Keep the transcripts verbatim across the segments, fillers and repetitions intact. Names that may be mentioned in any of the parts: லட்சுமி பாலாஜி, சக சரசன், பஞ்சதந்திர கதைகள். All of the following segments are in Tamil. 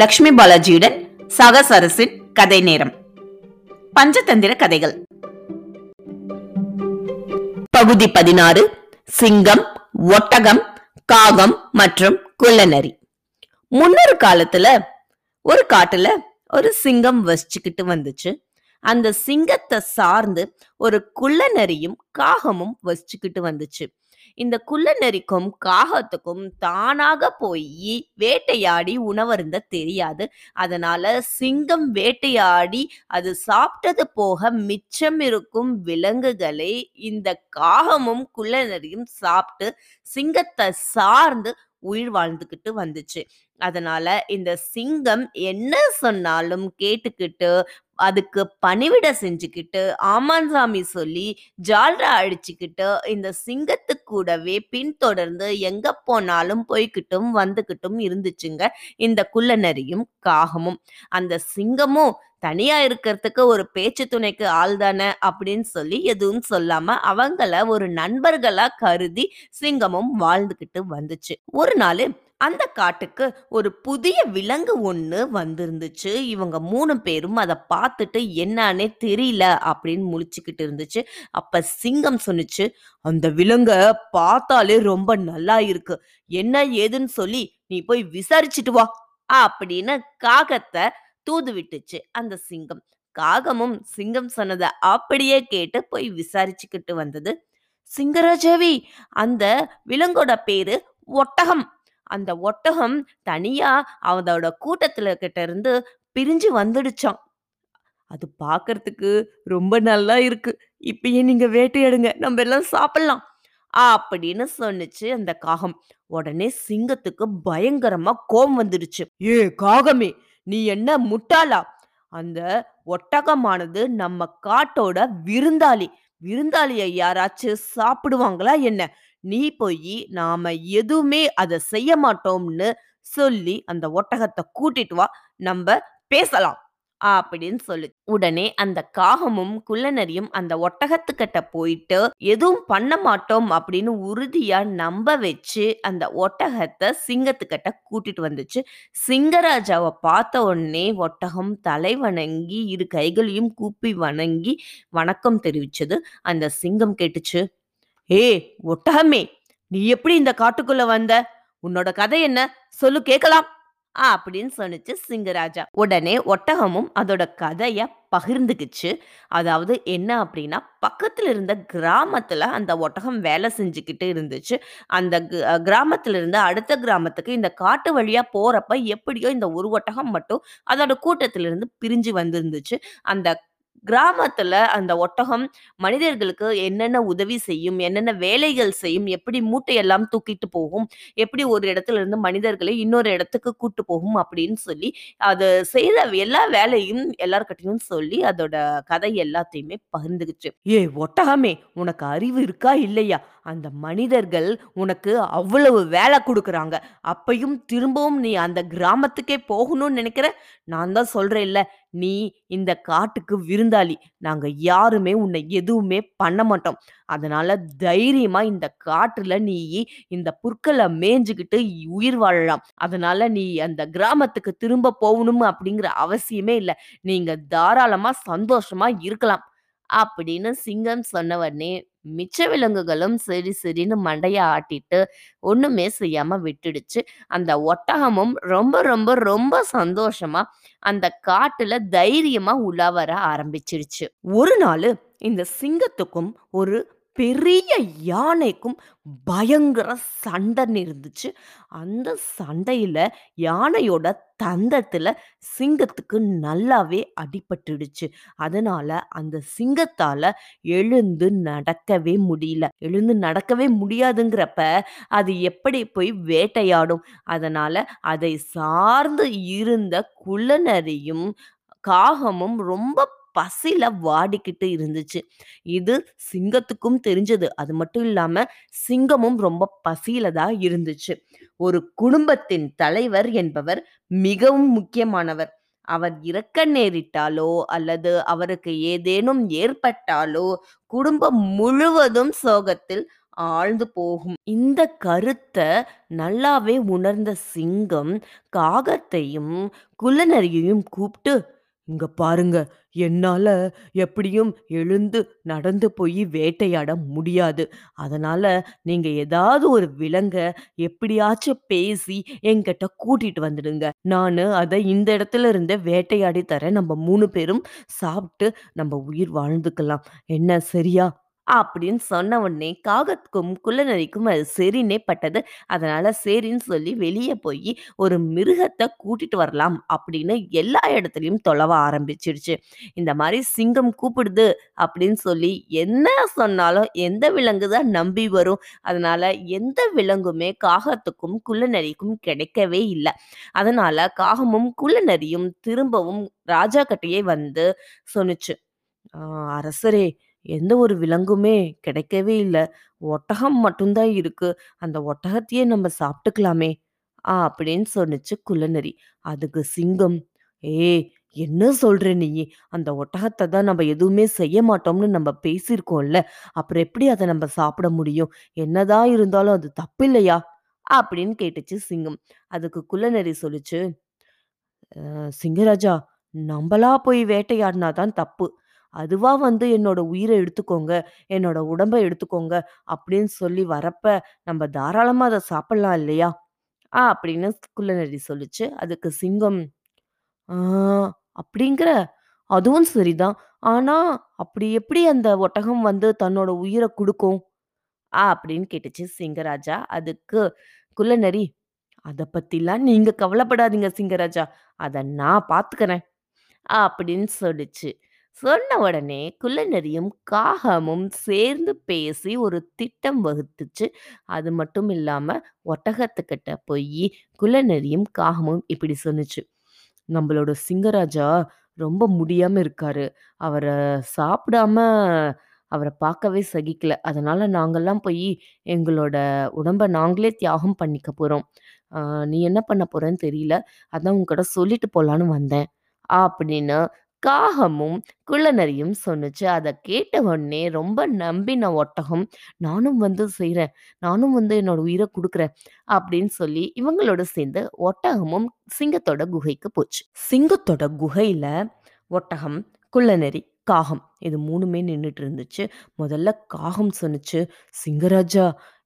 லட்சுமி பாலாஜியுடன் சக சரசன் கதை நேரம். பஞ்சதந்திர கதைகள் பகுதி பதினாறு. சிங்கம், ஒட்டகம், காகம் மற்றும் குள்ளநரி. முன்னொரு காலத்துல ஒரு காட்டுல ஒரு சிங்கம் வசிச்சுக்கிட்டு வந்துச்சு. அந்த சிங்கத்தை சார்ந்து ஒரு குள்ளநரியும் காகமும் வசிச்சுக்கிட்டு வந்துச்சு. இந்த குள்ளநரிக்கும் காகத்துக்கும் தானாக போய் வேட்டையாடி உணவருந்த தெரியாது. அதனால சிங்கம் வேட்டையாடி அது சாப்பிட்டது போக மிச்சம் இருக்கும் விலங்குகளை இந்த காகமும் குள்ளநரியும் சாப்பிட்டு சிங்கத்தை சார்ந்து உயிர் வாழ்ந்துகிட்டு வந்துச்சு. அதனால இந்த சிங்கம் என்ன சொன்னாலும் கேட்டுக்கிட்டு, அதுக்கு பணிவிட செஞ்சுக்கிட்டு, ஆமான் சாமி சொல்லி ஜால்ரா அடிச்சுக்கிட்டு இந்த சிங்கத்து கூடவே பின்தொடர்ந்து எங்க போனாலும் போய்கிட்டும் வந்துகிட்டும் இருந்துச்சுங்க இந்த குள்ளநரியும் காகமும். அந்த சிங்கமும் தனியா இருக்கிறதுக்கு ஒரு பேச்சு துணைக்கு ஆள் தானே அப்படின்னு சொல்லி எதுவும் சொல்லாம அவங்கள ஒரு நண்பர்களா கருதி சிங்கமும் வாழ்ந்துகிட்டு வந்துச்சு. ஒரு நாள் அந்த காட்டுக்கு ஒரு புதிய விலங்கு ஒண்ணு வந்திருந்துச்சு. இவங்க மூணு பேரும் அதை பார்த்துட்டு என்னன்னே தெரியல அப்படின்னு முழிச்சுக்கிட்டு இருந்துச்சு. அப்ப சிங்கம் சொன்னுச்சு, அந்த விலங்க பார்த்தாலே ரொம்ப நல்லா இருக்கு, என்ன ஏதுன்னு சொல்லி நீ போய் விசாரிச்சுட்டு வா அப்படின்னு காகத்தை தூது விட்டுச்சு அந்த சிங்கம். காகமும் சிங்கம் சொன்னதை அப்படியே கேட்டு போய் விசாரிச்சுக்கிட்டு வந்தது. சிங்கராஜாவி, அந்த விலங்கோட பேரு ஒட்டகம். அந்த ஒட்டகம் தனியா அவனோட கூட்டத்துல கிட்ட இருந்து பிரிஞ்சு வந்துடுச்சான். அது பாக்குறதுக்கு ரொம்ப நல்லா இருக்கு, இப்பயே நீங்க வேட்டையாடுங்க, நம்ம எல்லாம் சாப்பிடலாம் அப்படின்னு சொன்னுச்சு அந்த காகம். உடனே சிங்கத்துக்கு பயங்கரமா கோபம் வந்துடுச்சு. ஏ காகமே, நீ என்ன முட்டாளா? அந்த ஒட்டகமானது நம்ம காட்டோட விருந்தாளி. விருந்தாளிய யாராச்சும் சாப்பிடுவாங்களா என்ன? நீ போய் நாம எதுவுமே அதை செய்ய மாட்டோம்னு சொல்லி அந்த ஒட்டகத்தை கூட்டிட்டு வா, நம்ம பேசலாம் அப்படின்னு சொல்லு. உடனே அந்த காகமும் குள்ளநரியும் அந்த ஒட்டகத்துக்கிட்ட போயிட்டு எதுவும் பண்ண மாட்டோம் அப்படின்னு உறுதியா நம்ப வச்சு அந்த ஒட்டகத்தை சிங்கத்துக்கிட்ட கூட்டிட்டு வந்துச்சு. சிங்கராஜாவை பார்த்த உடனே ஒட்டகம் தலை வணங்கி இரு கைகளையும் கூப்பி வணங்கி வணக்கம் தெரிவிச்சது. அந்த சிங்கம் கேட்டுச்சு, ஏ ஒட்டகமே, நீ எப்படி இந்த காட்டுக்குள்ள வந்த? உன்னோட கதை என்ன சொல்லு, கேட்கலாம் அப்படின்னு சொன்னிச்சு சிங்கராஜா. உடனே ஒட்டகமும் அதோட கதைய பகிர்ந்துக்குச்சு. அதாவது என்ன அப்படின்னா, பக்கத்துல இருந்த கிராமத்துல அந்த ஒட்டகம் வேலை செஞ்சுக்கிட்டு இருந்துச்சு. அந்த கிராமத்துல இருந்து அடுத்த கிராமத்துக்கு இந்த காட்டு வழியா போறப்ப எப்படியோ இந்த ஒரு ஒட்டகம் மட்டும் அதோட கூட்டத்துல இருந்து பிரிஞ்சு வந்திருந்துச்சு. அந்த கிராமத்துல அந்த ஒட்டகம் மனிதர்களுக்கு என்னென்ன உதவி செய்யும், என்னென்ன வேலைகள் செய்யும், எப்படி மூட்டையெல்லாம் தூக்கிட்டு போகும், எப்படி ஒரு இடத்துல இருந்து மனிதர்களை இன்னொரு இடத்துக்கு கூட்டு போகும் அப்படின்னு சொல்லி அது செய்யற எல்லா வேலையும் எல்லார்கிட்டையும் சொல்லி அதோட கதை எல்லாத்தையுமே பகிர்ந்துக்குச்சு. ஏ ஒட்டகமே, உனக்கு அறிவு இருக்கா இல்லையா? அந்த மனிதர்கள் உனக்கு அவ்வளவு வேலை கொடுக்குறாங்க, அப்பையும் திரும்பவும் நீ அந்த கிராமத்துக்கே போகணும்னு நினைக்கிற? நான் தான் சொல்றேன் இல்ல, நீ இந்த காட்டுக்கு விருந்தாளி, நாங்க யாருமே உன்னை எதுவுமே பண்ண மாட்டோம். அதனால தைரியமா இந்த காட்டுல நீ இந்த புற்களை மேய்ஞ்சுக்கிட்டு உயிர் வாழலாம். அதனால நீ அந்த கிராமத்துக்கு திரும்ப போகணும் அப்படிங்கிற அவசியமே இல்லை, நீங்க தாராளமா சந்தோஷமா இருக்கலாம் அப்படின்னு சிங்கம் சொன்னவனே மிச்ச விலங்குகளும் சரி சரின்னு மண்டைய ஆட்டிட்டு ஒண்ணுமே செய்யாம விட்டுடுச்சு. அந்த ஒட்டகமும் ரொம்ப ரொம்ப ரொம்ப சந்தோஷமா அந்த காட்டுல தைரியமா உலா வர ஆரம்பிச்சிருச்சு. ஒரு நாள் இந்த சிங்கத்துக்கும் ஒரு பெரிய யானைக்கும் பயங்கர சண்டை இருந்துச்சு. அந்த சண்டையில யானையோட தந்தத்துல சிங்கத்துக்கு நல்லாவே அடிபட்டுடுச்சு. அதனால அந்த சிங்கத்தால எழுந்து நடக்கவே முடியல. எழுந்து நடக்கவே முடியாதுங்கிறப்ப அது எப்படி போய் வேட்டையாடும்? அதனால அதை சார்ந்து இருந்த குள்ளநரியும் காகமும் ரொம்ப பசியில வாடிக்கிட்டு இருந்துச்சு. இது சிங்கத்துக்கும் தெரிஞ்சது. அது மட்டும் இல்லாம சிங்கமும் ரொம்ப பசியில தான் இருந்துச்சு. ஒரு குடும்பத்தின் தலைவர் என்பவர் மிகவும் முக்கியமானவர். அவர் இறக்க நேரிட்டாலோ அல்லது அவருக்கு ஏதேனும் ஏற்பட்டாலோ குடும்பம் முழுவதும் சோகத்தில் ஆழ்ந்து போகும். இந்த கருத்தை நல்லாவே உணர்ந்த சிங்கம் காகத்தையும் குள்ளநரியையும் கூப்பிட்டு, இங்க பாருங்க, என்னால எப்படியும் எழுந்து நடந்து போய் வேட்டையாட முடியாது, அதனால நீங்க ஏதாவது ஒரு விலங்க எப்படியாச்சும் பேசி என்கிட்ட கூட்டிட்டு வந்துடுங்க, நான் அதை இந்த இடத்துல இருந்து வேட்டையாடி தரேன், நம்ம மூணு பேரும் சாப்பிட்டு நம்ம உயிர் வாழ்ந்துக்கலாம், என்ன சரியா? அப்படின்னு சொன்ன உடனே காகத்துக்கும் குள்ளநரிக்கும் அது சரின்னே பட்டது. அதனால சரின்னு சொல்லி வெளியே போய் ஒரு மிருகத்தை கூட்டிட்டு வரலாம் அப்படின்னு எல்லா இடத்துலையும் தொலைவ ஆரம்பிச்சிடுச்சு. இந்த மாதிரி சிங்கம் கூப்பிடுது அப்படின்னு சொல்லி என்ன சொன்னாலும் எந்த விலங்கு தான் நம்பி வரும். அதனால எந்த விலங்குமே காகத்துக்கும் குள்ளநரிக்கும் கிடைக்கவே இல்லை. அதனால காகமும் குள்ளநரியும் திரும்பவும் ராஜா கிட்டயே வந்து சொன்னுச்சு, "ஆஹ், அரசரே, எந்த ஒரு விலங்குமே கிடைக்கவே இல்லை, ஒட்டகம் மட்டும்தான் இருக்கு, அந்த ஒட்டகத்தையே நம்ம சாப்பிட்டுக்கலாமே" ஆ அப்படின்னு சொன்னுச்சு குள்ளநரி. அதுக்கு சிங்கம், "ஏ, என்ன சொல்ற நீ? அந்த ஒட்டகத்தை தான் நம்ம எதுவுமே செய்ய மாட்டோம்னு நம்ம பேசியிருக்கோம்ல, அப்புறம் எப்படி அதை நம்ம சாப்பிட முடியும்? என்னதான் இருந்தாலும் அது தப்பு இல்லையா?" அப்படின்னு கேட்டுச்சு சிங்கம். அதுக்கு குள்ளநரி சொல்லுச்சு, "அஹ், சிங்கராஜா, நம்மளா போய் வேட்டையாடினா தான் தப்பு, அதுவா வந்து என்னோட உயிரை எடுத்துக்கோங்க, என்னோட உடம்பை எடுத்துக்கோங்க அப்படின்னு சொல்லி வரப்ப நம்ம தாராளமா அதை சாப்பிடலாம் இல்லையா?" ஆ அப்படின்னு குள்ளநரி சொல்லுச்சு. அதுக்கு சிங்கம், "ஆ, அப்படிங்கிற அதுவும் சரிதான், ஆனா அப்படி எப்படி அந்த ஒட்டகம் வந்து தன்னோட உயிரை கொடுக்கும்?" ஆ அப்படின்னு கேட்டுச்சு சிங்கராஜா. அதுக்கு குள்ளநரி, "அதை பத்திலாம் நீங்க கவலைப்படாதீங்க சிங்கராஜா, அதை நான் பாத்துக்கிறேன்" அப்படின்னு சொல்லுச்சு. சொன்ன உடனே குள்ளநரியும் காகமும் சேர்ந்து பேசி ஒரு திட்டம் வகுத்துச்சு. அது மட்டும் இல்லாம ஒட்டகத்துக்கிட்ட போய் குள்ளநரியும் காகமும் இப்படி சொன்னுச்சு, "நம்மளோட சிங்கராஜா ரொம்ப முடியாம இருக்காரு, அவரை சாப்பிடாம அவரை பார்க்கவே சகிக்கல, அதனால நாங்கெல்லாம் போய் எங்களோட உடம்ப நாங்களே தியாகம் பண்ணிக்க போறோம். ஆஹ், நீ என்ன பண்ண போறேன்னு தெரியல, அதான் உங்ககிட்ட சொல்லிட்டு போலான்னு வந்தேன்" அப்படின்னு காகமும் குள்ளநரியும் சொன்னுச்சு. அதை கேட்ட உடனே ரொம்ப நம்பின ஒட்டகம், "நானும் வந்து செய்கிறேன், நானும் வந்து என்னோட உயிரை கொடுக்குறேன்" அப்படின்னு சொல்லி இவங்களோட சேர்ந்து ஒட்டகமும் சிங்கத்தோட குகைக்கு போச்சு. சிங்கத்தோட குகையில ஒட்டகம், குள்ளநரி, காகம் இது மூணுமே நின்றுட்டு இருந்துச்சு. முதல்ல காகம் சொன்னுச்சு, "சிங்கராஜா,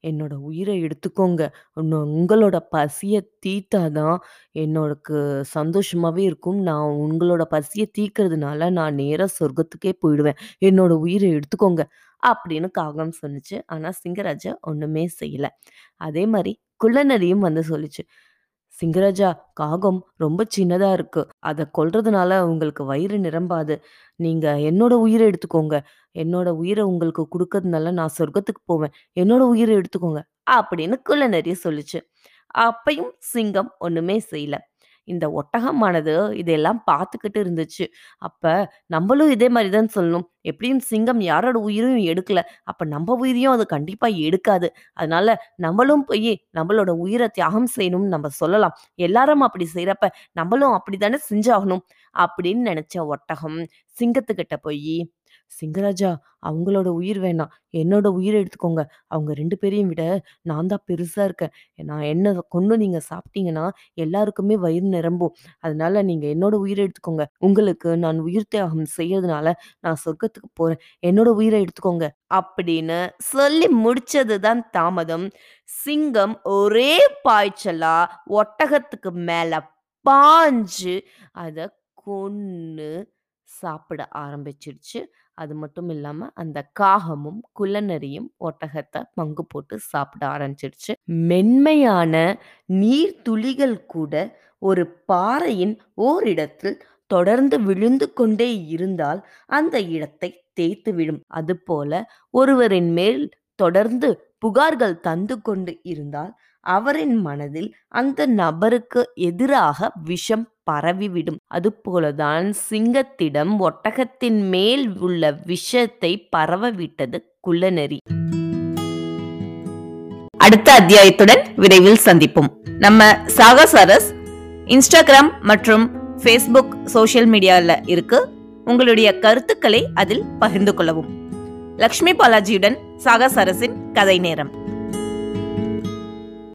என்னோட உயிரை எடுத்துக்கோங்க, உன்ன- உங்களோட பசியை தீத்தாதான் என்னோடக்கு சந்தோஷமாவே இருக்கும், நான் உங்களோட பசியை தீக்கிறதுனால நான் நேரா சொர்க்கத்துக்கே போயிடுவேன், என்னோட உயிரை எடுத்துக்கோங்க" அப்படின்னு காகம் சொன்னுச்சு. ஆனா சிங்கராஜா ஒண்ணுமே செய்யல. அதே மாதிரி குள்ளநரியும் வந்து சொல்லுச்சு, "சிங்கராஜா, காகம் ரொம்ப சின்னதா இருக்கு, அதை கொல்றதுனால உங்களுக்கு வயிறு நிரம்பாது, நீங்க என்னோட உயிரை எடுத்துக்கோங்க, என்னோட உயிரை உங்களுக்கு கொடுக்கறதுனால நான் சொர்க்கத்துக்கு போவேன், என்னோட உயிரை எடுத்துக்கோங்க" அப்படின்னு குள்ளநரி சொல்லுச்சு. அப்பையும் சிங்கம் ஒண்ணுமே செய்யல. இந்த ஒட்டகமானது இதெல்லாம் பார்த்துக்கிட்டு இருந்துச்சு. அப்ப நம்மளும் இதே மாதிரி தான் சொல்லணும், எப்படியும் சிங்கம் யாரோட உயிரையும் எடுக்கல, அப்ப நம்ம உயிரையும் அது கண்டிப்பா எடுக்காது, அதனால நம்மளும் போய் நம்மளோட உயிரை தியாகம் செய்யணும்னு நம்ம சொல்லலாம், எல்லாரும் அப்படி செய்யறப்ப நம்மளும் அப்படித்தானே செஞ்சாகணும் அப்படின்னு நினைச்ச ஒட்டகம் சிங்கத்துக்கிட்ட போய், "சிங்கராஜா, அவங்களோட உயிர் வேணாம், என்னோட உயிரை எடுத்துக்கோங்க, அவங்க ரெண்டு பேரையும் விட நான் தான் பெருசா இருக்கேன், நான் என்ன கொண்டு நீங்க சாப்பிட்டீங்கன்னா எல்லாருக்குமே வயிறு நிரம்பும், அதனால நீங்க என்னோட உயிரை எடுத்துக்கோங்க, உங்களுக்கு நான் உயிர் தியாகம் செய்யறதுனால நான் சொர்க்கத்துக்கு போறேன், என்னோட உயிரை எடுத்துக்கோங்க" அப்படின்னு சொல்லி முடிச்சதுதான் தாமதம், சிங்கம் ஒரே பாய்ச்சலா ஒட்டகத்துக்கு மேல பாஞ்சு அதை கொன்னு சாப்பிட ஆரம்பிச்சிடுச்சு. அது மட்டும் இல்லாம அந்த காகமும் குள்ளநரியும் ஒட்டகத்தை பங்கு போட்டு சாப்பிட ஆரம்பிச்சிடுச்சு. மென்மையான நீர் துளிகள் கூட ஒரு பாறையின் ஓரிடத்தில் தொடர்ந்து விழுந்து கொண்டே இருந்தால் அந்த இடத்தை தேய்த்து விடும். அதுபோல ஒருவரின் மேல் தொடர்ந்து புகார்கள் தந்து கொண்டு இருந்தால் அவரின் மனதில் அந்த நபருக்கு எதிராக விஷம் பரவிவிடும். அதுபோலதான் சிங்கத்திடம் ஒட்டகத்தின் மேல் உள்ள விஷத்தை பரவவிட்டது குள்ளநரி. அடுத்த அத்தியாயத்துடன் விரைவில் சந்திப்போம். நம்ம சக சரஸ் இன்ஸ்டாகிராம் மற்றும் ஃபேஸ்புக் சோஷியல் மீடியால இருக்கு, உங்களுடைய கருத்துக்களை அதில் பகிர்ந்து கொள்ளவும். லட்சுமி பாலாஜியுடன் சக சரசன் கதை நேரம்.